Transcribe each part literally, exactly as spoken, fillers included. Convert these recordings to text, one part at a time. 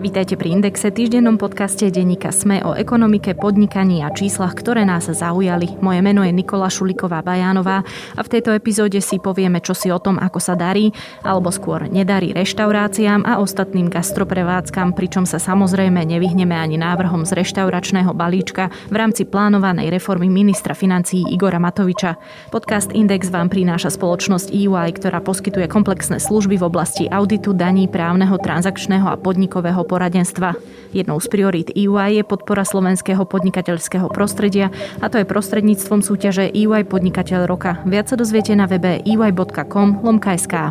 Vítajte pri Indexe, týždennom podcaste denníka SME o ekonomike, podnikaní a číslach, ktoré nás zaujali. Moje meno je Nikola Šuliková Bajánová a v tejto epizóde si povieme čosi o tom, ako sa darí, alebo skôr nedarí reštauráciám a ostatným gastroprevádzkam, pričom sa samozrejme nevyhneme ani návrhom z reštauračného balíčka v rámci plánovanej reformy ministra financií Igora Matoviča. Podcast Index vám prináša spoločnosť E Y, ktorá poskytuje komplexné služby v oblasti auditu, daní, právneho, transakčného a podnikového poradenstva. Jednou z priorít E Y je podpora slovenského podnikateľského prostredia, a to je prostredníctvom súťaže E Y Podnikateľ roka. Viac sa dozviete na webe e y bodka com lomka es ká.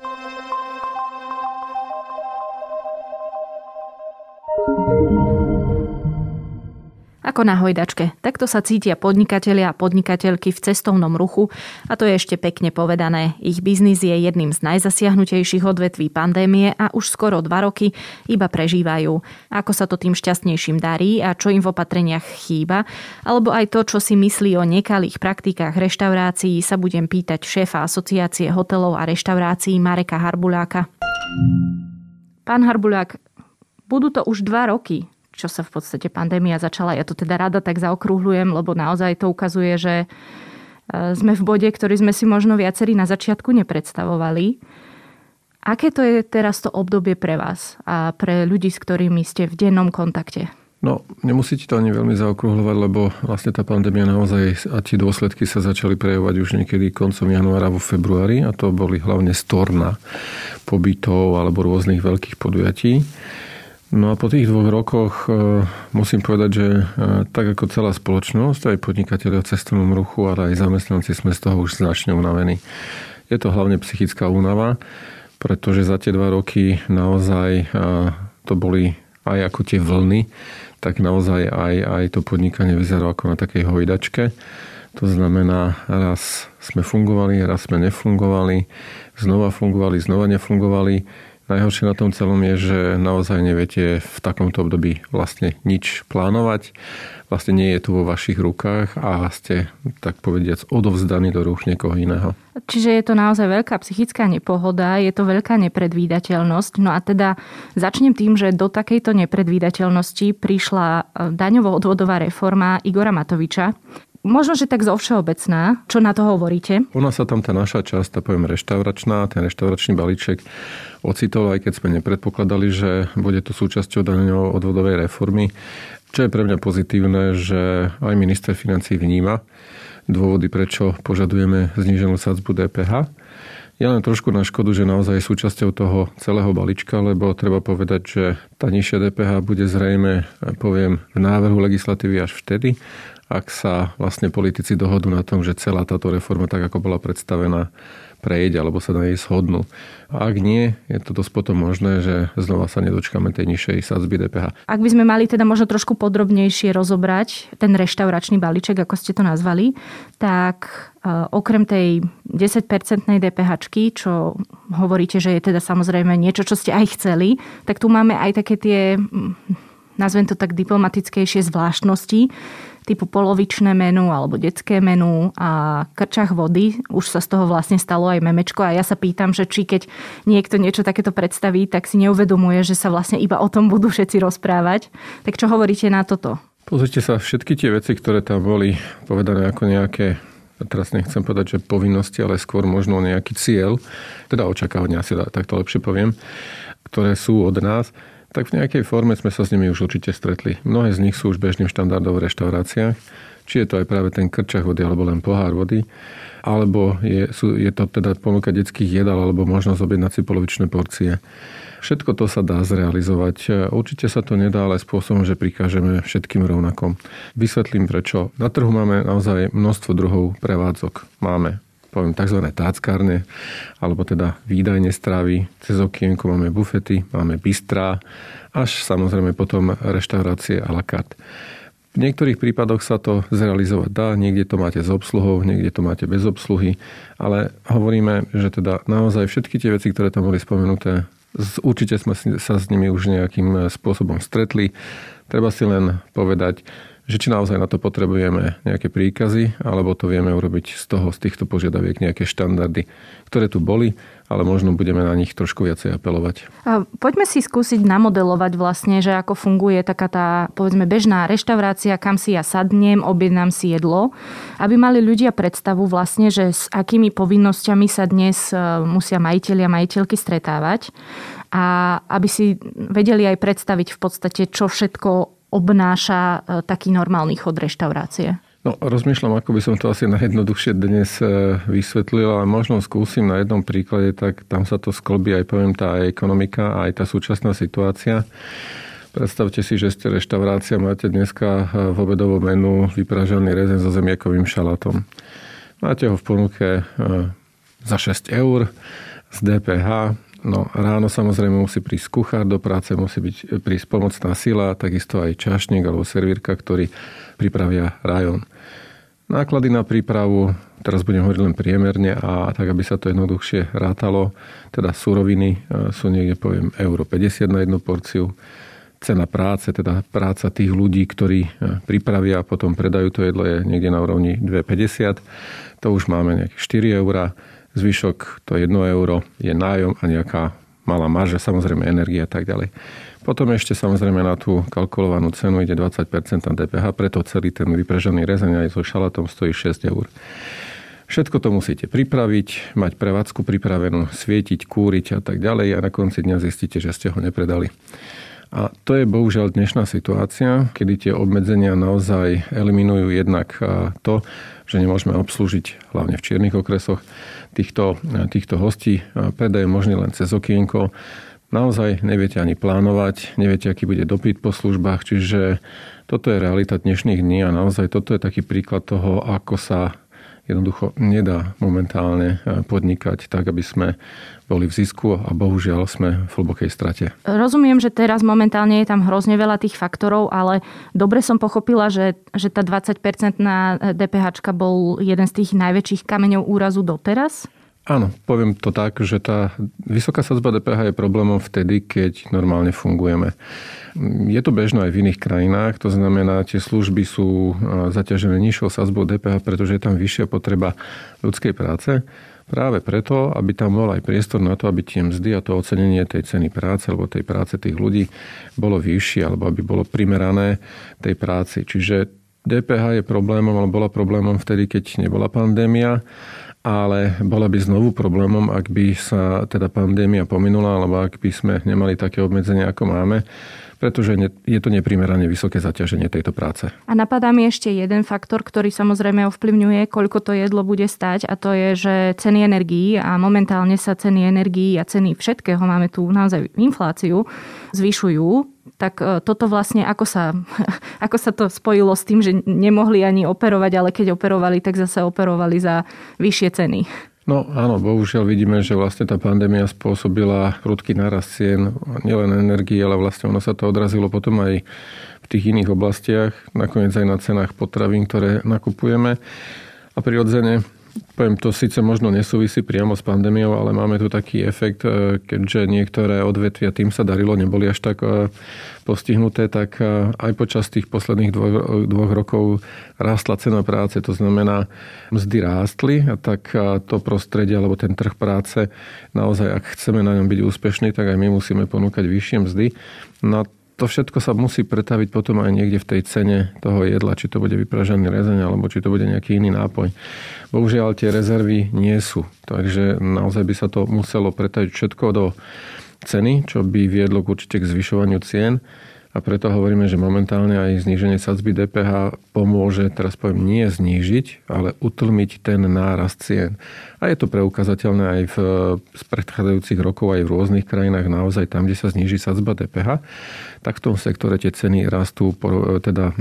Ako na hojdačke. Takto sa cítia podnikatelia a podnikateľky v cestovnom ruchu, a to je ešte pekne povedané. Ich biznis je jedným z najzasiahnutejších odvetví pandémie a už skoro dva roky iba prežívajú. Ako sa to tým šťastnejším darí a čo im v opatreniach chýba, alebo aj to, čo si myslí o nekalých praktikách reštaurácií, sa budem pýtať šéfa asociácie hotelov a reštaurácií Mareka Harbuľáka. Pán Harbuľák, budú to už dva roky, čo sa v podstate pandémia začala. Ja to teda rada tak zaokrúhľujem, lebo naozaj to ukazuje, že sme v bode, ktorý sme si možno viacerí na začiatku nepredstavovali. Aké to je teraz to obdobie pre vás a pre ľudí, s ktorými ste v dennom kontakte? No, nemusíte to ani veľmi zaokrúhľovať, lebo vlastne tá pandémia naozaj a tie dôsledky sa začali prejavovať už niekedy koncom januára vo februári, a to boli hlavne storna pobytov alebo rôznych veľkých podujatí. No a po tých dvoch rokoch musím povedať, že tak ako celá spoločnosť, aj podnikatelia v cestovnom ruchu, ale aj zamestnanci sme z toho už značne unavení. Je to hlavne psychická únava, pretože za tie dva roky naozaj to boli aj ako tie vlny, tak naozaj aj, aj to podnikanie vyzeralo ako na takej hojdačke. To znamená, raz sme fungovali, raz sme nefungovali, znova fungovali, znova nefungovali. Najhoršie na tom celom je, že naozaj neviete v takomto období vlastne nič plánovať. Vlastne nie je to vo vašich rukách a ste, tak povediac, odovzdaní do rúk niekoho iného. Čiže je to naozaj veľká psychická nepohoda, je to veľká nepredvídateľnosť. No a teda začnem tým, že do takejto nepredvídateľnosti prišla daňovo-odvodová reforma Igora Matoviča. Možno, že tak zo všeobecná. Čo na to hovoríte? Ona sa tam tá naša časť, tá poviem reštauračná, ten reštauračný balíček ocitol, aj keď sme nepredpokladali, že bude to súčasťou daňovo odvodovej reformy. Čo je pre mňa pozitívne, že aj minister financií vníma dôvody, prečo požadujeme zníženú sadzbu dé pé há. Je len trošku na škodu, že naozaj je súčasťou toho celého balíčka, lebo treba povedať, že tá nižšia dé pé há bude zrejme, poviem, v návrhu legislatívy až vtedy, ak sa vlastne politici dohodnú na tom, že celá táto reforma, tak ako bola predstavená, prejde, alebo sa na jej shodnú. A ak nie, je to dosť potom možné, že znova sa nedočkáme tej nižšej sadzby dé pé há. Ak by sme mali teda možno trošku podrobnejšie rozobrať ten reštauračný balíček, ako ste to nazvali, tak okrem tej desaťpercentnej DPHčky, čo hovoríte, že je teda samozrejme niečo, čo ste aj chceli, tak tu máme aj také tie, nazvem to tak diplomatickejšie zvláštnosti, typu polovičné menu alebo detské menu a krčach vody. Už sa z toho vlastne stalo aj memečko, a ja sa pýtam, že či keď niekto niečo takéto predstaví, tak si neuvedomuje, že sa vlastne iba o tom budú všetci rozprávať. Tak čo hovoríte na toto? Pozrite sa, všetky tie veci, ktoré tam boli povedané ako nejaké, teraz nechcem povedať, že povinnosti, ale skôr možno nejaký cieľ, teda očakávania, asi takto lepšie poviem, ktoré sú od nás, tak v nejakej forme sme sa s nimi už určite stretli. Mnohé z nich sú už bežným štandardom v reštauráciách. Či je to aj práve ten krčach vody, alebo len pohár vody, alebo je, sú, je to teda ponuka detských jedál, alebo možnosť objednať si polovičné porcie. Všetko to sa dá zrealizovať. Určite sa to nedá, ale spôsobom, že prikážeme všetkým rovnakom. Vysvetlím prečo. Na trhu máme naozaj množstvo druhov prevádzok. Máme poviem tzv. Táckárne, alebo teda výdajne stravy. Cez okienko máme bufety, máme bistrá, až samozrejme potom reštaurácie à la carte. V niektorých prípadoch sa to zrealizovať dá, niekde to máte s obsluhou, niekde to máte bez obsluhy, ale hovoríme, že teda naozaj všetky tie veci, ktoré tam boli spomenuté, určite sme sa s nimi už nejakým spôsobom stretli. Treba si len povedať, že či naozaj na to potrebujeme nejaké príkazy, alebo to vieme urobiť z toho, z týchto požiadaviek nejaké štandardy, ktoré tu boli, ale možno budeme na nich trošku viacej apelovať. Poďme si skúsiť namodelovať vlastne, že ako funguje taká tá, povedzme, bežná reštaurácia, kam si ja sadnem, objednám si jedlo, aby mali ľudia predstavu vlastne, že s akými povinnosťami sa dnes musia majitelia a majiteľky stretávať a aby si vedeli aj predstaviť v podstate, čo všetko obnáša taký normálny chod reštaurácie? No, rozmýšľam, ako by som to asi najjednoduchšie dnes vysvetlil, ale možno skúsim na jednom príklade, tak tam sa to sklbí aj, poviem, tá ekonomika, aj tá súčasná situácia. Predstavte si, že ste reštaurácia, máte dneska v obedovom menu vypražený rezeň so zemiakovým šalátom. Máte ho v ponuke za šesť eur z dé pé há. No, ráno samozrejme musí prísť kuchár do práce, musí byť prísť pomocná sila, takisto aj čašník alebo servírka, ktorí pripravia rajón. Náklady na prípravu, teraz budem hovoriť len priemerne a tak, aby sa to jednoduchšie rátalo, teda suroviny sú niekde, poviem, euro päťdesiat na jednu porciu. Cena práce, teda práca tých ľudí, ktorí pripravia a potom predajú to jedlo, je niekde na úrovni dve päťdesiat. To už máme nejakých štyri eurá. Zvyšok, to jedno euro, je nájom a nejaká malá marža, samozrejme energia a tak ďalej. Potom ešte samozrejme na tú kalkulovanú cenu ide dvadsať percent na dé pé há, preto celý ten vypražený rezeň aj so šalátom stojí šesť eur. Všetko to musíte pripraviť, mať prevádzku pripravenú, svietiť, kúriť a tak ďalej a na konci dňa zistíte, že ste ho nepredali. A to je bohužiaľ dnešná situácia, kedy tie obmedzenia naozaj eliminujú jednak to, že nemôžeme obslúžiť, hlavne v čiernych okresoch, týchto, týchto hostí. Predaj je možný len cez okienko. Naozaj neviete ani plánovať, neviete, aký bude dopyt po službách, čiže toto je realita dnešných dní a naozaj toto je taký príklad toho, ako sa jednoducho nedá momentálne podnikať tak, aby sme boli v zisku a bohužiaľ sme v hlbokej strate. Rozumiem, že teraz momentálne je tam hrozne veľa tých faktorov, ale dobre som pochopila, že, že tá dvadsaťpercentná dé pé háčka bol jeden z tých najväčších kameňov úrazu doteraz? Áno, poviem to tak, že tá vysoká sadzba dé pé há je problémom vtedy, keď normálne fungujeme. Je to bežné aj v iných krajinách, to znamená, tie služby sú zaťažené nižšou sadzbou dé pé há, pretože je tam vyššia potreba ľudskej práce. Práve preto, aby tam bol aj priestor na to, aby tie mzdy a to ocenenie tej ceny práce alebo tej práce tých ľudí bolo vyššie alebo aby bolo primerané tej práci. Čiže dé pé há je problémom, ale bola problémom vtedy, keď nebola pandémia. Ale bola by znovu problémom, ak by sa teda pandémia pominula, alebo ak by sme nemali také obmedzenia, ako máme, pretože je to neprimerane vysoké zaťaženie tejto práce. A napadá mi ešte jeden faktor, ktorý samozrejme ovplyvňuje, koľko to jedlo bude stať, a to je, že ceny energií a momentálne sa ceny energií a ceny všetkého, máme tu naozaj infláciu, zvyšujú. Tak toto vlastne, ako sa, ako sa to spojilo s tým, že nemohli ani operovať, ale keď operovali, tak zase operovali za vyššie ceny. No áno, bohužiaľ vidíme, že vlastne tá pandémia spôsobila prudký nárast cien, nielen energii, ale vlastne ono sa to odrazilo potom aj v tých iných oblastiach, nakoniec aj na cenách potravín, ktoré nakupujeme. A prirodzene, poviem, to síce možno nesúvisí priamo s pandémiou, ale máme tu taký efekt, keďže niektoré odvetvia tým sa darilo, neboli až tak postihnuté, tak aj počas tých posledných dvoch, dvoch rokov rástla cena práce. To znamená, mzdy rástli a tak to prostredie alebo ten trh práce, naozaj, ak chceme na ňom byť úspešní, tak aj my musíme ponúkať vyššie mzdy. Na to všetko sa musí pretaviť potom aj niekde v tej cene toho jedla, či to bude vypražený rezeň, alebo či to bude nejaký iný nápoj. Bohužiaľ, tie rezervy nie sú. Takže naozaj by sa to muselo pretaviť všetko do ceny, čo by viedlo určite k zvyšovaniu cien. A preto hovoríme, že momentálne aj zníženie sadzby dé pé há pomôže, teraz poviem, nie znížiť, ale utlmiť ten nárast cien. A je to preukazateľné aj v, z predchádzajúcich rokov, aj v rôznych krajinách, naozaj tam, kde sa zníži sadzba dé pé há, tak v tom sektore tie ceny rastú po, teda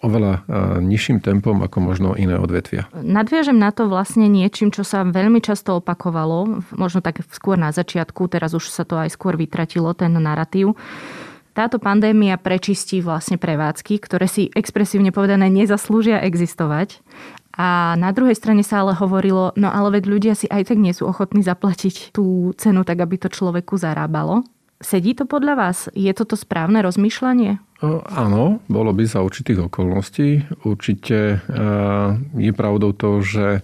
oveľa nižším tempom ako možno iné odvetvia. Nadviažem na to vlastne niečím, čo sa veľmi často opakovalo, možno tak skôr na začiatku, teraz už sa to aj skôr vytratilo, ten narratív, táto pandémia prečistí vlastne prevádzky, ktoré si expresívne povedané nezaslúžia existovať. A na druhej strane sa ale hovorilo, no ale veď ľudia si aj tak nie sú ochotní zaplatiť tú cenu tak, aby to človeku zarábalo. Sedí to podľa vás? Je toto správne rozmýšľanie? Áno, bolo by za určitých okolností. Určite je pravdou to, že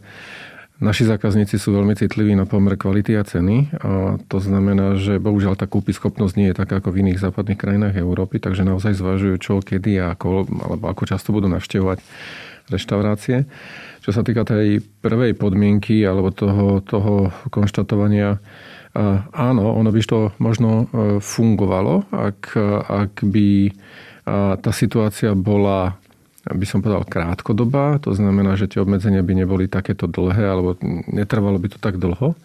naši zákazníci sú veľmi citliví na pomer kvality a ceny. A to znamená, že bohužiaľ tá kúpyschopnosť nie je taká ako v iných západných krajinách Európy, takže naozaj zvažujú čo, kedy a ako, alebo ako často budú navštevovať reštaurácie. Čo sa týka tej prvej podmienky alebo toho, toho konštatovania, áno, ono by to možno fungovalo, ak, ak by tá situácia bola, by som povedal, krátkodobá, to znamená, že tie obmedzenia by neboli takéto dlhé, alebo netrvalo by to tak dlho.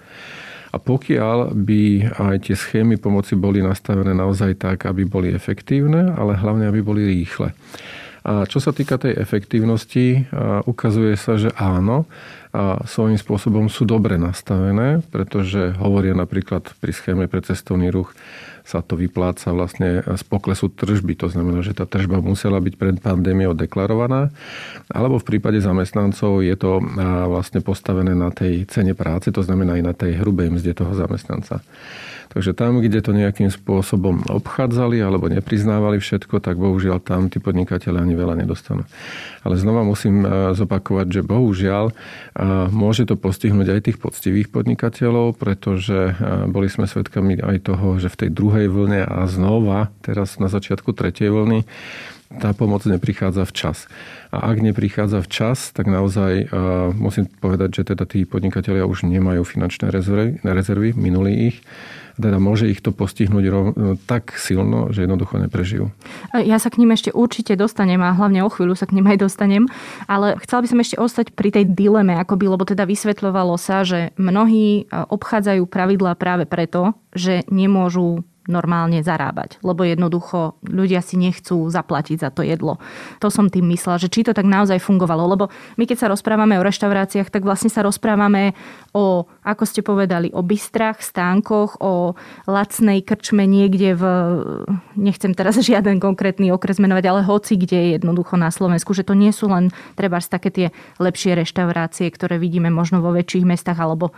A pokiaľ by aj tie schémy pomoci boli nastavené naozaj tak, aby boli efektívne, ale hlavne, aby boli rýchle. A čo sa týka tej efektívnosti, ukazuje sa, že áno, a svojím spôsobom sú dobre nastavené, pretože hovoria napríklad pri schéme pre cestovný ruch sa to vypláca vlastne z poklesu tržby. To znamená, že tá tržba musela byť pred pandémiou deklarovaná. Alebo v prípade zamestnancov je to vlastne postavené na tej cene práce, to znamená aj na tej hrubej mzde toho zamestnanca. Takže tam, kde to nejakým spôsobom obchádzali alebo nepriznávali všetko, tak bohužiaľ tam tí podnikatelia ani veľa nedostanú. Ale znova musím zopakovať, že bohužiaľ môže to postihnúť aj tých poctivých podnikateľov, pretože boli sme svedkami aj toho, že v tej druhej vlne a znova, teraz na začiatku tretej vlny, tá pomoc neprichádza včas. A ak neprichádza včas, tak naozaj uh, musím povedať, že teda tí podnikatelia už nemajú finančné rezervy, rezervy minuli ich. Teda môže ich to postihnúť rov, tak silno, že jednoducho neprežijú. Ja sa k ním ešte určite dostanem a hlavne o chvíľu sa k ním aj dostanem. Ale chcela by som ešte ostať pri tej dileme, akoby, lebo teda vysvetľovalo sa, že mnohí obchádzajú pravidlá práve preto, že nemôžu normálne zarábať, lebo jednoducho ľudia si nechcú zaplatiť za to jedlo. To som tým myslela, že či to tak naozaj fungovalo, lebo my keď sa rozprávame o reštauráciách, tak vlastne sa rozprávame o, ako ste povedali, o bistrách, stánkoch, o lacnej krčme niekde v, nechcem teraz žiaden konkrétny okres menovať, ale hoci kde jednoducho na Slovensku, že to nie sú len trebárs také tie lepšie reštaurácie, ktoré vidíme možno vo väčších mestách alebo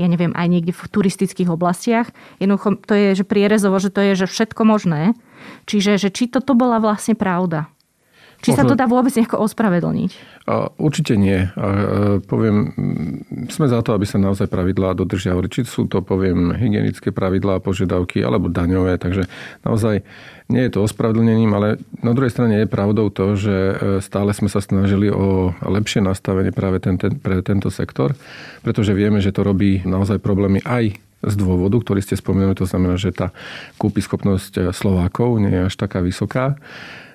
ja neviem, aj niekde v turistických oblastiach. Jednoducho to je, že prierezovo, že to je, že všetko možné. Čiže, že či toto bola vlastne pravda? Či sa to dá vôbec nejako ospravedlniť? Určite nie. Poviem, sme za to, aby sa naozaj pravidlá dodržiavali. Či sú to, poviem, hygienické pravidlá, požiadavky, alebo daňové. Takže naozaj nie je to ospravedlnením, ale na druhej strane je pravdou to, že stále sme sa snažili o lepšie nastavenie práve ten, ten, pre tento sektor, pretože vieme, že to robí naozaj problémy aj z dôvodu, ktorý ste spomenuli. To znamená, že tá kúpyschopnosť Slovákov nie je až taká vysoká.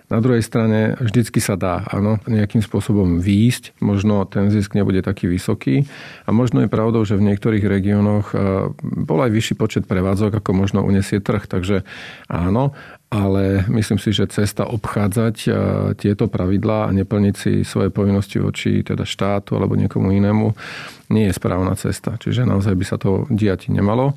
Na druhej strane vždycky sa dá, áno, nejakým spôsobom výjsť. Možno ten zisk nebude taký vysoký a možno je pravdou, že v niektorých regiónoch bol aj vyšší počet prevádzok, ako možno uniesie trh. Takže áno, ale myslím si, že cesta obchádzať tieto pravidlá a neplniť si svoje povinnosti voči teda štátu alebo niekomu inému nie je správna cesta. Čiže naozaj by sa to diať nemalo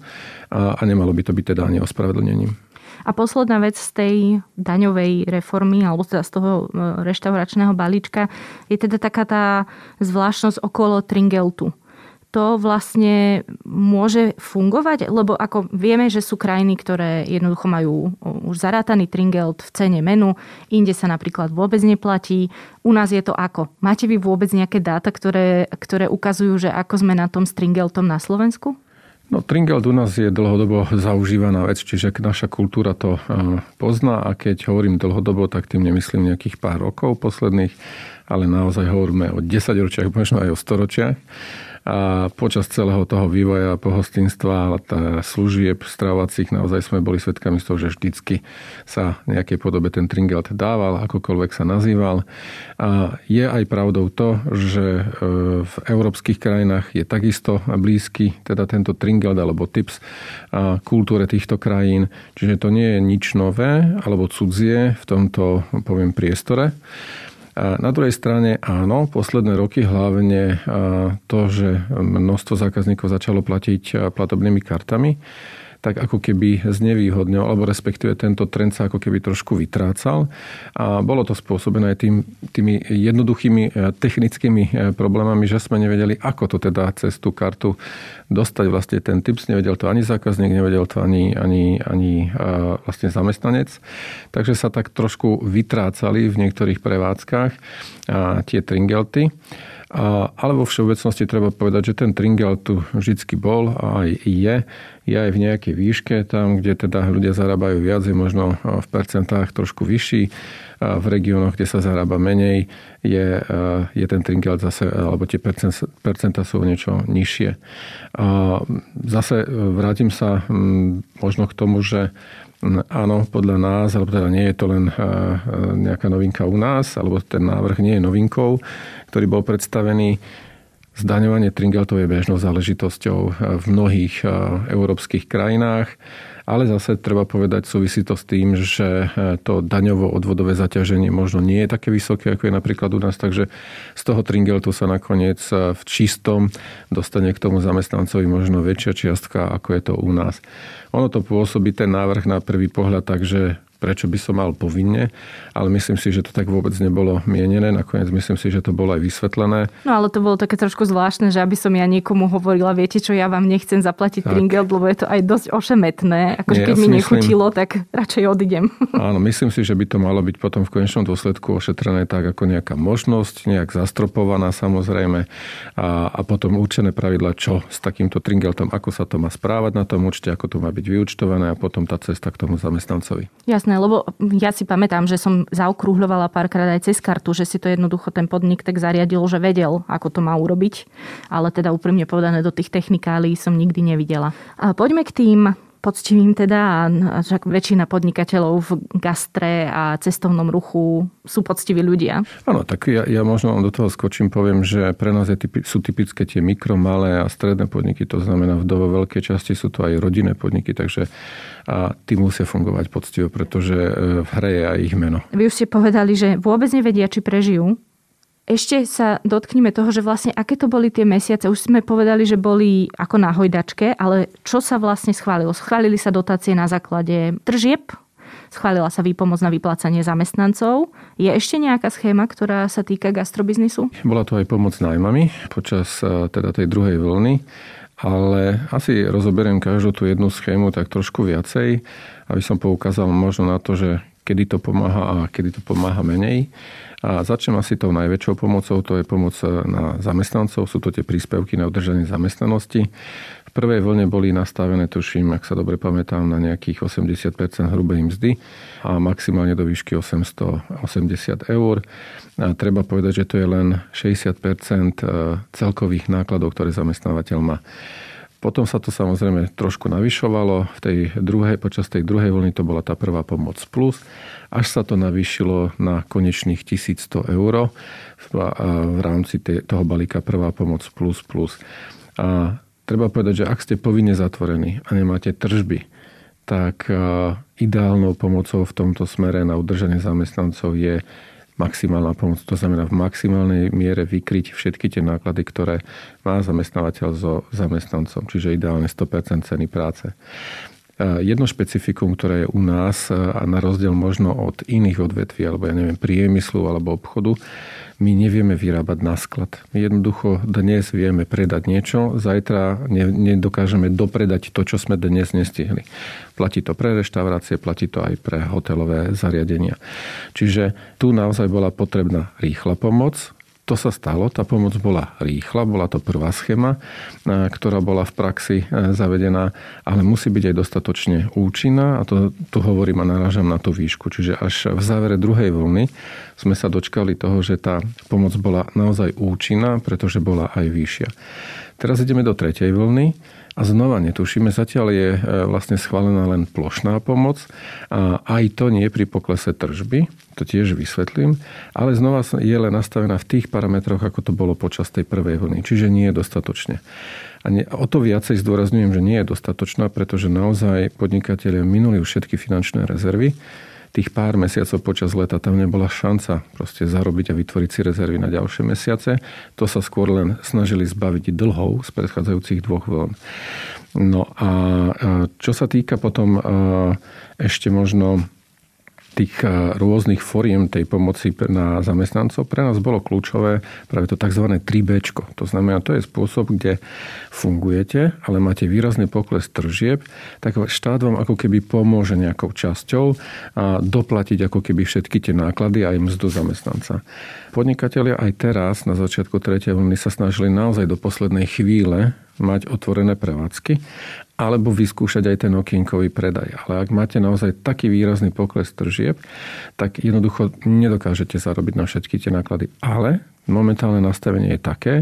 a nemalo by to byť teda ani ospravedlnením. A posledná vec z tej daňovej reformy, alebo teda z toho reštauračného balíčka, je teda taká tá zvláštnosť okolo tringeltu. To vlastne môže fungovať, lebo ako vieme, že sú krajiny, ktoré jednoducho majú už zarátaný tringelt v cene menu, inde sa napríklad vôbec neplatí. U nás je to ako? Máte vy vôbec nejaké dáta, ktoré, ktoré ukazujú, že ako sme na tom s tringeltom na Slovensku? No, tringelt u nás je dlhodobo zaužívaná vec, čiže naša kultúra to pozná a keď hovorím dlhodobo, tak tým nemyslím nejakých pár rokov posledných, ale naozaj hovoríme o desaťročiach, možno aj o storočiach. A počas celého toho vývoja pohostinstva, služieb, stravovacích, naozaj sme boli svedkami z toho, že vždycky sa v nejakej podobe ten tringelt dával, akokoľvek sa nazýval. A je aj pravdou to, že v európskych krajinách je takisto blízky teda tento tringelt alebo tips a kultúre týchto krajín. Čiže to nie je nič nové alebo cudzie v tomto, poviem, priestore. A na druhej strane áno, posledné roky hlavne to, že množstvo zákazníkov začalo platiť platobnými kartami, tak ako keby znevýhodňoval, alebo respektíve tento trend sa ako keby trošku vytrácal. A bolo to spôsobené aj tým, tými jednoduchými technickými problémami, že sme nevedeli, ako to teda cez tú kartu dostať vlastne ten tips. Nevedel to ani zákazník, nevedel to ani, ani, ani vlastne zamestnanec. Takže sa tak trošku vytrácali v niektorých prevádzkach tie tringelty. Ale vo všeobecnosti treba povedať, že ten tringel tu vždycky bol a aj je. Je aj v nejakej výške, tam, kde teda ľudia zarábajú viac, je možno v percentách trošku vyšší. V regiónoch, kde sa zarába menej, je, je ten tringel zase, alebo tie percentá sú niečo nižšie. Zase vrátim sa možno k tomu, že áno, podľa nás, alebo teda nie je to len nejaká novinka u nás, alebo ten návrh nie je novinkou, ktorý bol predstavený. Zdaňovanie tringeltov je bežnou záležitosťou v mnohých európskych krajinách, ale zase treba povedať, súvisí to s tým, že to daňovo-odvodové zaťaženie možno nie je také vysoké, ako je napríklad u nás, takže z toho tringeltu sa nakoniec v čistom dostane k tomu zamestnancovi možno väčšia čiastka, ako je to u nás. Ono to pôsobí, ten návrh na prvý pohľad, takže prečo by som mal povinne, ale myslím si, že to tak vôbec nebolo mienené. Nakoniec myslím si, že to bolo aj vysvetlené. No ale to bolo také trošku zvláštne, že aby som ja niekomu hovorila, viete čo, ja vám nechcem zaplatiť tak tringel, lebo je to aj dosť ošemetné. Akože keď ja mi nechutilo, myslím, tak radšej odidem. Áno, myslím si, že by to malo byť potom v konečnom dôsledku ošetrené tak ako nejaká možnosť, nejak zastropovaná samozrejme a, a potom určené pravidla, čo s takýmto tringeltom, ako sa to má správať na tom účte, ako to má byť vyúčtované a potom tá cesta k tomu zamestnancovi. Jasné. Lebo ja si pamätám, že som zaokrúhľovala párkrát aj cez kartu, že si to jednoducho ten podnik tak zariadil, že vedel, ako to má urobiť. Ale teda úprimne povedané, do tých technikálií som nikdy nevidela. A poďme k tým poctivým teda, že väčšina podnikateľov v gastre a cestovnom ruchu sú poctiví ľudia. Áno, tak ja, ja možno do toho skočím, poviem, že pre nás je, sú typické tie mikro, malé a stredné podniky, to znamená v do veľkej časti sú to aj rodinné podniky, takže a tí musia fungovať poctivo, pretože v hre je aj ich meno. Vy už ste povedali, že vôbec nevedia, či prežijú. Ešte sa dotkneme toho, že vlastne aké to boli tie mesiace. Už sme povedali, že boli ako na hojdačke, ale čo sa vlastne schválilo? Schválili sa dotácie na základe tržieb, schválila sa výpomoc na vyplácanie zamestnancov. Je ešte nejaká schéma, ktorá sa týka gastrobiznisu? Bola to aj pomoc nájmami počas teda tej druhej vlny, ale asi rozoberiem každú tú jednu schému tak trošku viacej, aby som poukázal možno na to, že kedy to pomáha a kedy to pomáha menej. A začnem asi tou najväčšou pomocou, to je pomoc na zamestnancov, sú to tie príspevky na udržanie zamestnanosti. V prvej vlne boli nastavené, tuším, ak sa dobre pamätám, na nejakých osemdesiat percent hrubej mzdy a maximálne do výšky osemsto osemdesiat eur. A treba povedať, že to je len šesťdesiat percent celkových nákladov, ktoré zamestnávateľ má. Potom sa to samozrejme trošku navyšovalo. V tej druhej, počas tej druhej vlny to bola tá prvá pomoc plus. Až sa to navýšilo na konečných tisícsto eur v rámci toho balíka prvá pomoc plus plus. A treba povedať, že ak ste povinne zatvorení a nemáte tržby, tak ideálnou pomocou v tomto smere na udržanie zamestnancov je maximálna pomoc. To znamená v maximálnej miere vykryť všetky tie náklady, ktoré má zamestnávateľ so zamestnancom, čiže ideálne sto percent ceny práce. Jedno špecifikum, ktoré je u nás a na rozdiel možno od iných odvetví, alebo ja neviem, priemyslu alebo obchodu, my nevieme vyrábať na sklad. My jednoducho dnes vieme predať niečo, zajtra nedokážeme dopredať to, čo sme dnes nestihli. Platí to pre reštaurácie, platí to aj pre hotelové zariadenia. Čiže tu naozaj bola potrebná rýchla pomoc. To sa stalo, tá pomoc bola rýchla, bola to prvá schéma, ktorá bola v praxi zavedená, ale musí byť aj dostatočne účinná a to tu hovorím a narážam na tú výšku. Čiže až v závere druhej vlny sme sa dočkali toho, že tá pomoc bola naozaj účinná, pretože bola aj vyššia. Teraz ideme do tretej vlny a znova netušíme, zatiaľ je vlastne schválená len plošná pomoc a aj to nie pri poklese tržby. To tiež vysvetlím, ale znova je len nastavená v tých parametroch, ako to bolo počas tej prvej vlny, čiže nie je dostatočne. A ne, o to viacej zdôrazňujem, že nie je dostatočná, pretože naozaj podnikatelia minuli všetky finančné rezervy, tých pár mesiacov počas leta tam nebola šanca proste zarobiť a vytvoriť si rezervy na ďalšie mesiace. To sa skôr len snažili zbaviť dlhov z predchádzajúcich dvoch vln. No a čo sa týka potom ešte možno tých rôznych foriem tej pomoci na zamestnancov, pre nás bolo kľúčové práve to tzv. tri béčko. To znamená, to je spôsob, kde fungujete, ale máte výrazný pokles tržieb, tak štát vám ako keby pomôže nejakou časťou a doplatiť ako keby všetky tie náklady aj mzdu zamestnanca. Podnikatelia aj teraz na začiatku tretej vlny sa snažili naozaj do poslednej chvíle mať otvorené prevádzky alebo vyskúšať aj ten okienkový predaj. Ale ak máte naozaj taký výrazný pokles tržieb, tak jednoducho nedokážete zarobiť na všetky tie náklady. Ale momentálne nastavenie je také,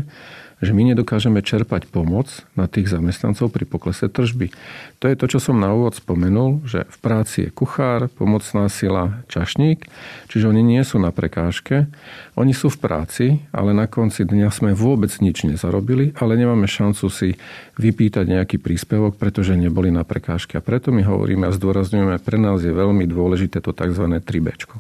že my nedokážeme čerpať pomoc na tých zamestnancov pri poklese tržby. To je to, čo som na úvod spomenul, že v práci je kuchár, pomocná sila, čašník, čiže oni nie sú na prekážke. Oni sú v práci, ale na konci dňa sme vôbec nič nezarobili, ale nemáme šancu si vypýtať nejaký príspevok, pretože neboli na prekážke. A preto my hovoríme a zdôrazňujeme, pre nás je veľmi dôležité to tzv. tri béčko.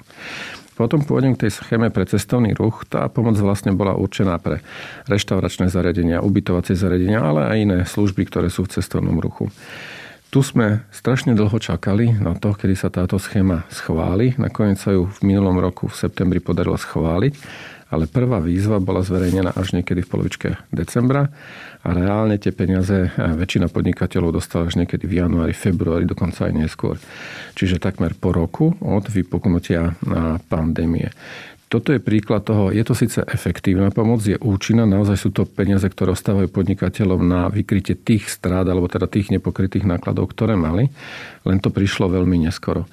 Potom pôjdem k tej schéme pre cestovný ruch. Tá pomoc vlastne bola určená pre reštauračné zariadenia, ubytovacie zariadenia, ale aj iné služby, ktoré sú v cestovnom ruchu. Tu sme strašne dlho čakali na to, kedy sa táto schéma schváli. Nakoniec sa ju v minulom roku v septembri podarilo schváliť, ale prvá výzva bola zverejnená až niekedy v polovičke decembra a reálne tie peniaze väčšina podnikateľov dostala až niekedy v januári, februári, dokonca aj neskôr. Čiže takmer po roku od vypuknutia pandémie. Toto je príklad toho, je to síce efektívna pomoc, je účinná, naozaj sú to peniaze, ktoré ostávajú podnikateľom na vykrytie tých strát, alebo teda tých nepokrytých nákladov, ktoré mali, len to prišlo veľmi neskoro.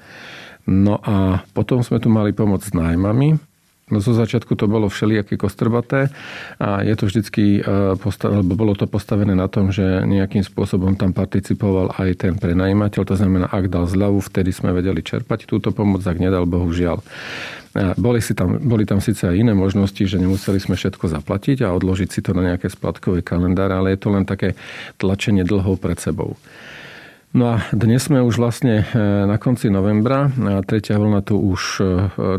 No a potom sme tu mali pomoc s nájmami. No zo začiatku to bolo všelijaké kostrbaté a je to vždycky postavené, alebo bolo to postavené na tom, že nejakým spôsobom tam participoval aj ten prenajímateľ, to znamená, ak dal zľavu, vtedy sme vedeli čerpať túto pomoc, ak nedal, bohužiaľ. Boli, si tam, boli tam síce aj iné možnosti, že nemuseli sme všetko zaplatiť a odložiť si to na nejaké splatkové kalendáre, ale je to len také tlačenie dlhov pred sebou. No a dnes sme už vlastne na konci novembra a tretia vlna tu už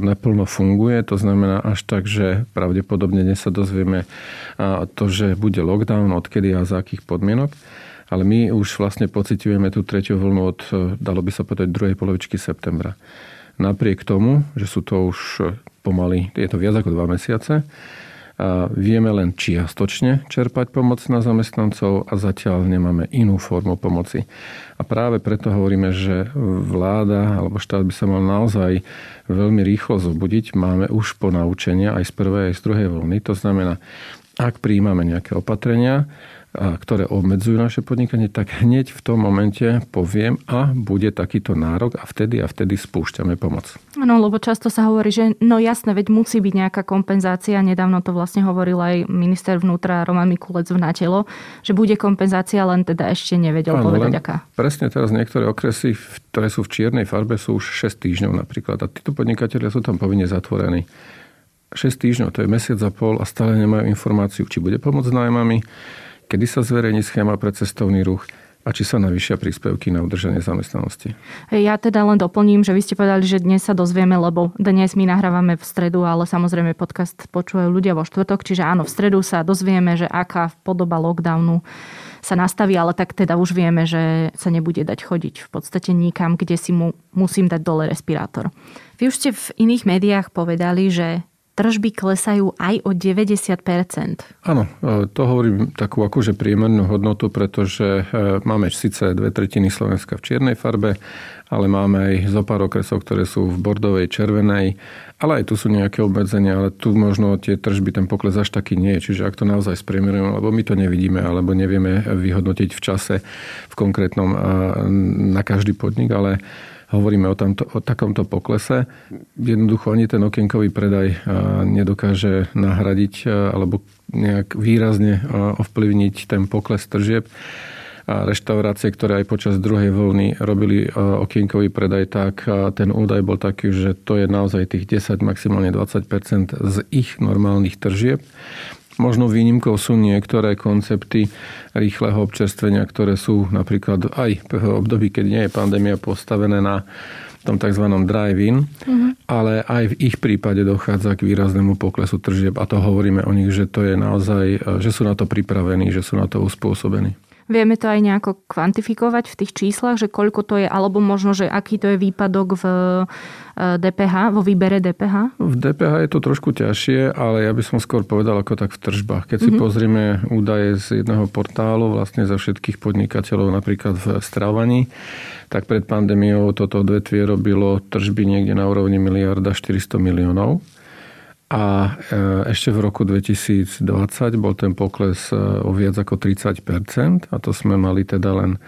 naplno funguje. To znamená až tak, že pravdepodobne dnes sa dozvieme to, že bude lockdown, odkedy a za akých podmienok. Ale my už vlastne pociťujeme tú tretiu vlnu od, dalo by sa povedať, druhej polovičky septembra. Napriek tomu, že sú to už pomaly, je to viac ako dva mesiace, a vieme len čiastočne čerpať pomoc na zamestnancov a zatiaľ nemáme inú formu pomoci. A práve preto hovoríme, že vláda alebo štát by sa mal naozaj veľmi rýchlo zobudiť. Máme už ponaučenia aj z prvej, aj z druhej vlny. To znamená, ak prijímame nejaké opatrenia, ktoré obmedzujú naše podnikanie, tak hneď v tom momente poviem a bude takýto nárok a vtedy a vtedy spúšťame pomoc. Áno, lebo často sa hovorí, že no jasné, veď musí byť nejaká kompenzácia. Nedávno to vlastne hovoril aj minister vnútra Roman Mikulec v Natelo, že bude kompenzácia, len teda ešte nevedel áno, povedať aká. Presne teraz niektoré okresy, ktoré sú v čiernej farbe, sú už šesť týždňov napríklad a títo podnikatelia sú tam povinne zatvorení. šesť týždňov, to je mesiac a pol a stále nemajú informáciu, či bude pomoc s nájmami, kedy sa zverejní schéma pre cestovný ruch a či sa navýšia príspevky na udržanie zamestnanosti. Ja teda len doplním, že vy ste povedali, že dnes sa dozvieme, lebo dnes my nahrávame v stredu, ale samozrejme podcast počúvajú ľudia vo štvrtok, čiže áno, v stredu sa dozvieme, že aká podoba lockdownu sa nastaví, ale tak teda už vieme, že sa nebude dať chodiť v podstate nikam, kde si mu musím dať dole respirátor. Vy už ste v iných médiách povedali, že tržby klesajú aj o deväťdesiat percent. Áno, to hovorím takú akože priemernú hodnotu, pretože máme síce dve tretiny Slovenska v čiernej farbe, ale máme aj zo pár okresov, ktoré sú v bordovej, červenej, ale aj tu sú nejaké obmedzenia, ale tu možno tie tržby, ten pokles až taký nie je. Čiže ak to naozaj spriemerujeme, lebo my to nevidíme, alebo nevieme vyhodnotiť v čase v konkrétnom na každý podnik, ale hovoríme o, tamto, o takomto poklese. Jednoducho ani ten okienkový predaj nedokáže nahradiť alebo nejak výrazne ovplyvniť ten pokles tržieb. A reštaurácie, ktoré aj počas druhej vlny robili okienkový predaj, tak ten údaj bol taký, že to je naozaj tých desať, maximálne dvadsať percent z ich normálnych tržieb. Možno výnimkou sú niektoré koncepty rýchleho občerstvenia, ktoré sú napríklad aj v období, keď nie je pandémia, postavené na tom tzv. Drive-in, uh-huh. ale aj v ich prípade dochádza k výraznému poklesu tržieb a to hovoríme o nich, že to je naozaj, že sú na to pripravení, že sú na to uspôsobení. Vieme to aj nejako kvantifikovať v tých číslach, že koľko to je, alebo možno, že aký to je výpadok v dé pé há, vo výbere dé pé há? V dé pé há je to trošku ťažšie, ale ja by som skôr povedal ako tak v tržbách. Keď si mm-hmm. pozrieme údaje z jedného portálu, vlastne za všetkých podnikateľov, napríklad v strávaní, tak pred pandémiou toto odvetvie robilo tržby niekde na úrovni miliarda štyristo miliónov. A ešte v roku dvetisícdvadsať bol ten pokles o viac ako tridsať percent a to sme mali teda len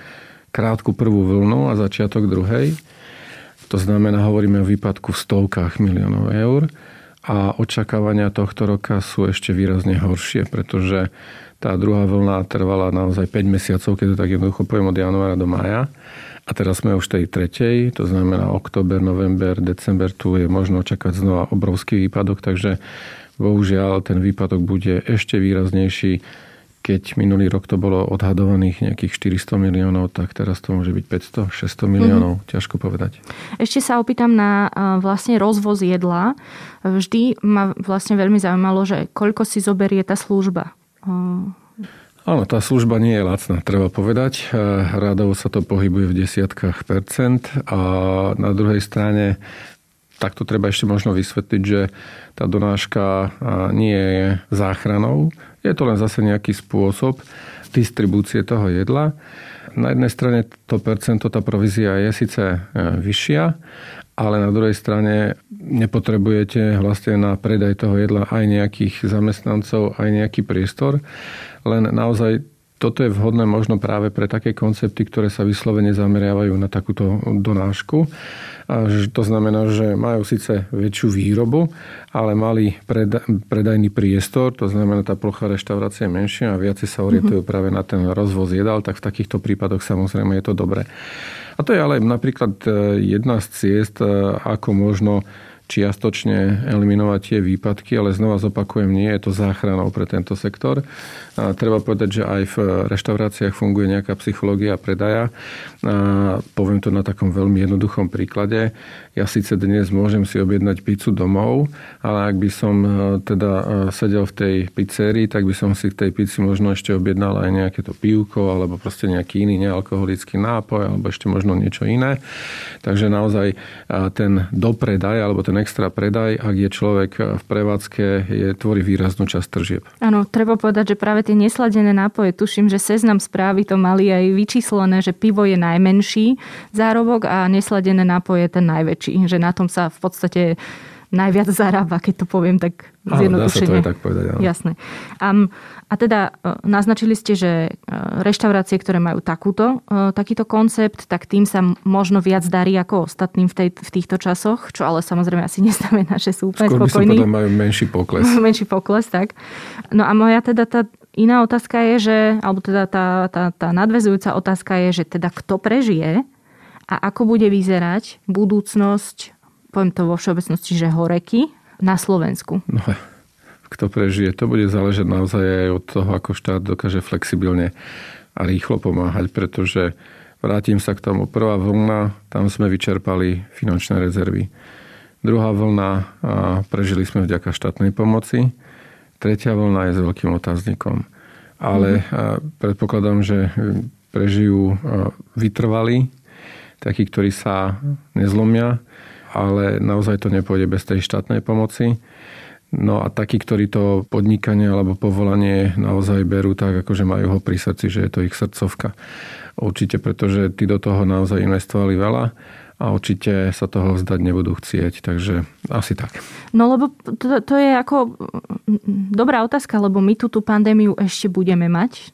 krátku prvú vlnu a začiatok druhej. To znamená, hovoríme o výpadku v stovkách miliónov eur a očakávania tohto roka sú ešte výrazne horšie, pretože tá druhá vlna trvala naozaj päť mesiacov, keď to tak jednoducho poviem, od januára do mája. A teraz sme už v tej tretej, to znamená október, november, december, tu je možno očakávať znova obrovský výpadok, takže bohužiaľ ten výpadok bude ešte výraznejší. Keď minulý rok to bolo odhadovaných nejakých štyristo miliónov, tak teraz to môže byť päťsto, šesťsto miliónov, mm-hmm. ťažko povedať. Ešte sa opýtam na vlastne rozvoz jedla. Vždy ma vlastne veľmi zaujímalo, že koľko si zoberie tá služba. Áno, tá služba nie je lacná, treba povedať. Rádovo sa to pohybuje v desiatkách percent a na druhej strane takto treba ešte možno vysvetliť, že tá donáška nie je záchranou. Je to len zase nejaký spôsob distribúcie toho jedla. Na jednej strane to percento, tá provízia je síce vyššia, ale na druhej strane nepotrebujete vlastne na predaj toho jedla aj nejakých zamestnancov, aj nejaký priestor. Len naozaj toto je vhodné možno práve pre také koncepty, ktoré sa vyslovene zameriavajú na takúto donášku. A to znamená, že majú síce väčšiu výrobu, ale mali predajný priestor, to znamená, tá plocha reštaurácie je menšia a viac sa orientujú mm-hmm. práve na ten rozvoz jedál, tak v takýchto prípadoch samozrejme je to dobré. A to je ale napríklad jedna z ciest, ako možno čiastočne eliminovať tie výpadky, ale znova zopakujem, nie je to záchranou pre tento sektor. A treba povedať, že aj v reštauráciách funguje nejaká psychológia predaja. A poviem to na takom veľmi jednoduchom príklade. Ja síce dnes môžem si objednať pizzu domov, ale ak by som teda sedel v tej pizzerii, tak by som si k tej pizzi možno ešte objednal aj nejaké to pivko, alebo proste nejaký iný nealkoholický nápoj, alebo ešte možno niečo iné. Takže naozaj ten dopredaj, alebo ten extra predaj, ak je človek v prevádzke, je, tvorí výraznú časť tržieb. Áno, treba povedať, že práve tie nesladené nápoje, tuším, že Seznam Správy to mali aj vyčíslené, že pivo je najmenší zárobok a nesladené nápoje je ten najväčší, že na tom sa v podstate najviac zarába, keď to poviem tak zjednodušene. Áno, dá sa to aj tak povedať, áno. Jasné. Um, a teda naznačili ste, že reštaurácie, ktoré majú takúto, takýto koncept, tak tým sa možno viac darí ako ostatným v, tej, v týchto časoch, čo ale samozrejme asi neznamená, že sú úplne spokojní. Skôr by som povedal, majú menší pokles. menší pokles, tak. No a moja teda tá iná otázka je, že, alebo teda tá, tá, tá nadväzujúca otázka je, že teda kto prežije a ako bude vyzerať budúcnosť, poviem to vo všeobecnosti, že horeky na Slovensku. No, kto prežije, to bude záležať naozaj aj od toho, ako štát dokáže flexibilne a rýchlo pomáhať, pretože vrátim sa k tomu. Prvá vlna, tam sme vyčerpali finančné rezervy. Druhá vlna, a prežili sme vďaka štátnej pomoci. Tretia vlna je s veľkým otáznikom. Ale mm. predpokladám, že prežijú vytrvalí, takí, ktorí sa nezlomia, ale naozaj to nepôjde bez tej štátnej pomoci. No a takí, ktorí to podnikanie alebo povolanie naozaj berú tak, akože majú ho pri srdci, že je to ich srdcovka. Určite, pretože tí do toho naozaj investovali veľa a určite sa toho vzdať nebudú chcieť. Takže asi tak. No lebo to, to je ako dobrá otázka, lebo my tú, tú pandémiu ešte budeme mať.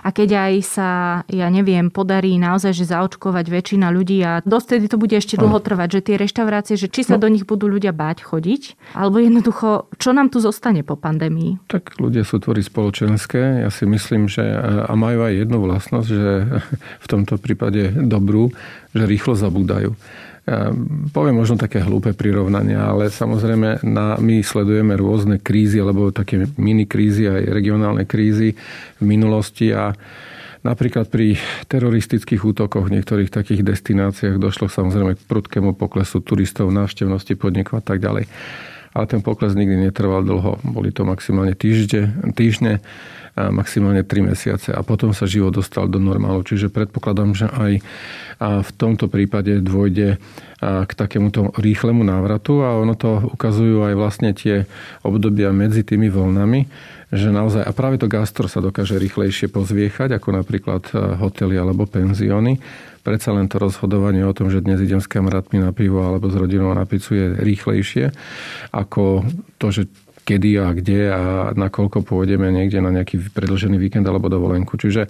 A keď aj sa, ja neviem, podarí naozaj, že zaočkovať väčšina ľudí a dosť to bude ešte dlho trvať, že tie reštaurácie, že či sa no. do nich budú ľudia báť chodiť, alebo jednoducho, čo nám tu zostane po pandémii? Tak ľudia sú tvory spoločenské. Ja si myslím, že a majú aj jednu vlastnosť, že v tomto prípade dobrú, že rýchlo zabúdajú. Ja poviem možno také hlúpe prirovnania, ale samozrejme na, my sledujeme rôzne krízy, alebo také mini krízy, aj regionálne krízy v minulosti a Napríklad pri teroristických útokoch v niektorých takých destináciách došlo samozrejme k prudkému poklesu turistov, návštevnosti podnikov a tak ďalej. Ale ten pokles nikdy netrval dlho. Boli to maximálne týždne, týždne a maximálne tri mesiace. A potom sa život dostal do normálu. Čiže predpokladám, že aj v tomto prípade dôjde k takémuto rýchlemu návratu. A ono to ukazujú aj vlastne tie obdobia medzi tými vlnami, že naozaj, a práve to gastro sa dokáže rýchlejšie pozviechať, ako napríklad hotely alebo penzióny. Predsa len to rozhodovanie o tom, že dnes idem s kamarátmi na pivo alebo s rodinou na pizzu, je rýchlejšie ako to, že kedy a kde a nakoľko pôjdeme niekde na nejaký predĺžený víkend alebo dovolenku. Čiže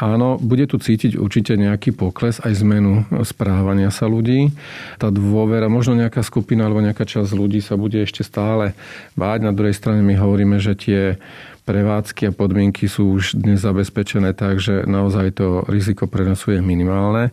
áno, bude tu cítiť určite nejaký pokles, aj zmenu správania sa ľudí. Tá dôvera, možno nejaká skupina alebo nejaká časť ľudí sa bude ešte stále báť. Na druhej strane my hovoríme, že tie prevádzky a podmienky sú už dnes zabezpečené tak, že naozaj to riziko prenosu je minimálne.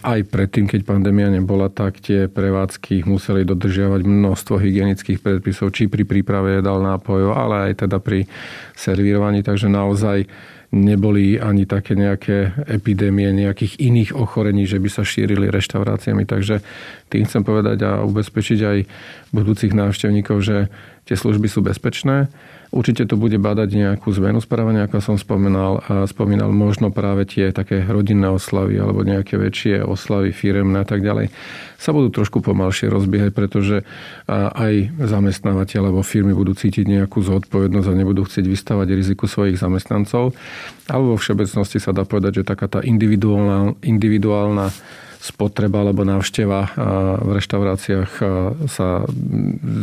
Aj predtým, keď pandémia nebola, tak tie prevádzky museli dodržiavať množstvo hygienických predpisov, či pri príprave jedál, nápojov, ale aj teda pri servírovaní, takže naozaj neboli ani také nejaké epidémie nejakých iných ochorení, že by sa šírili reštauráciami. Takže tým chcem povedať a ubezpečiť aj budúcich návštevníkov, že tie služby sú bezpečné. Určite to bude badať nejakú zmenu správania, ako som spomínal, a spomínal možno práve tie také rodinné oslavy alebo nejaké väčšie oslavy firemné a tak ďalej sa budú trošku pomalšie rozbiehať, pretože aj zamestnávateľ alebo firmy budú cítiť nejakú zodpovednosť a nebudú chcieť vystavať riziku svojich zamestnancov. Alebo vo všeobecnosti sa dá povedať, že taká tá individuálna, individuálna spotreba alebo návšteva v reštauráciách sa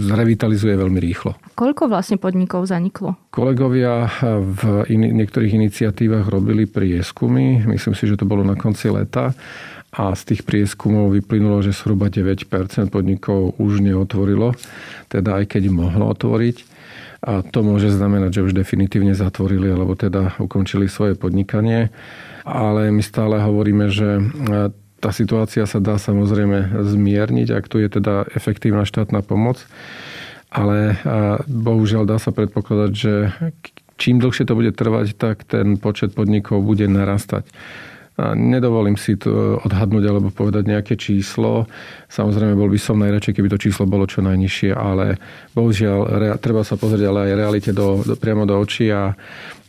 zrevitalizuje veľmi rýchlo. Koľko vlastne podnikov zaniklo? Kolegovia v in- niektorých iniciatívach robili prieskumy. Myslím si, že to bolo na konci leta. A z tých prieskumov vyplynulo, že zhruba deväť percent podnikov už neotvorilo, teda aj keď mohlo otvoriť. A to môže znamenať, že už definitívne zatvorili alebo teda ukončili svoje podnikanie. Ale my stále hovoríme, že tá situácia sa dá samozrejme zmierniť, ak tu je teda efektívna štátna pomoc, ale bohužiaľ dá sa predpokladať, že čím dlhšie to bude trvať, tak ten počet podnikov bude narastať. Nedovolím si to odhadnúť alebo povedať nejaké číslo. Samozrejme, bol by som najradšej, keby to číslo bolo čo najnižšie, ale bohužiaľ rea- treba sa pozrieť ale aj realite do, do, priamo do očí a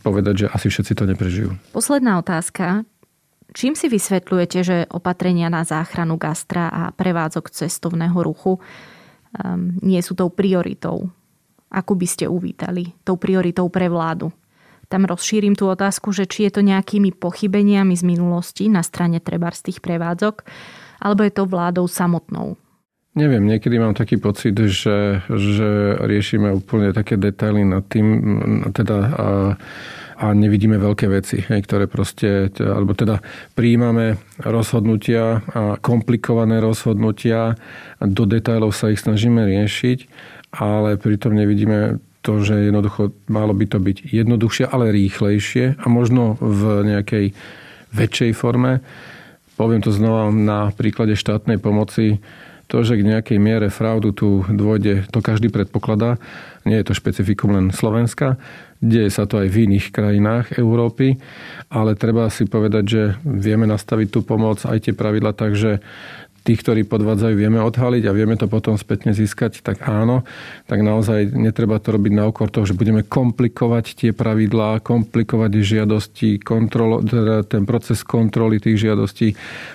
povedať, že asi všetci to neprežijú. Posledná otázka. Čím si vysvetľujete, že opatrenia na záchranu gastra a prevádzok cestovného ruchu um, nie sú tou prioritou, akú by ste uvítali, tou prioritou pre vládu? Tam rozšírim tú otázku, že či je to nejakými pochybeniami z minulosti na strane trebárs tých prevádzok, alebo je to vládou samotnou? Neviem, niekedy mám taký pocit, že, že riešime úplne také detaily nad tým, teda a, a nevidíme veľké veci, ktoré proste, alebo teda prijímame rozhodnutia, a komplikované rozhodnutia, a do detailov sa ich snažíme riešiť, ale pritom nevidíme to, že jednoducho malo by to byť jednoduchšie, ale rýchlejšie a možno v nejakej väčšej forme. Poviem to znova na príklade štátnej pomoci. To, že k nejakej miere fraudu tu dôjde, to každý predpokladá. Nie je to špecifikum len Slovenska. Deje sa to aj v iných krajinách Európy. Ale treba si povedať, že vieme nastaviť tú pomoc, aj tie pravidla, takže tých, ktorí podvádzajú, vieme odhaliť a vieme to potom spätne získať, tak áno, tak naozaj netreba to robiť na úkor toho, že budeme komplikovať tie pravidlá, komplikovať žiadosti, kontrolo, ten proces kontroly tých žiadostí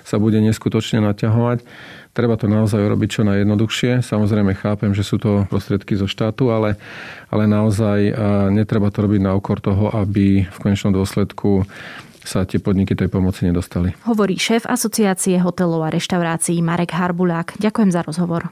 sa bude neskutočne naťahovať. Treba to naozaj robiť čo najjednoduchšie. Samozrejme chápem, že sú to prostriedky zo štátu, ale, ale naozaj netreba to robiť na úkor toho, aby v konečnom dôsledku sa tie podniky tej pomoci nedostali. Hovorí šéf Asociácie hotelov a reštaurácií Marek Harbuľák. Ďakujem za rozhovor.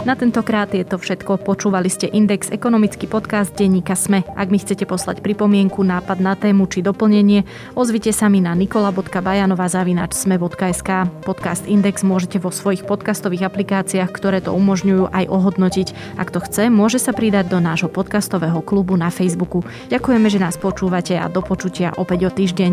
Na tentokrát je to všetko. Počúvali ste Index, ekonomický podcast denníka SME. Ak mi chcete poslať pripomienku, nápad na tému či doplnenie, ozvite sa mi na nikola bodka bajanová zavináč es em e bodka es ká. Podcast Index môžete vo svojich podcastových aplikáciách, ktoré to umožňujú, aj ohodnotiť. Ak to chce, môže sa pridať do nášho podcastového klubu na Facebooku. Ďakujeme, že nás počúvate a do počutia opäť o týždeň.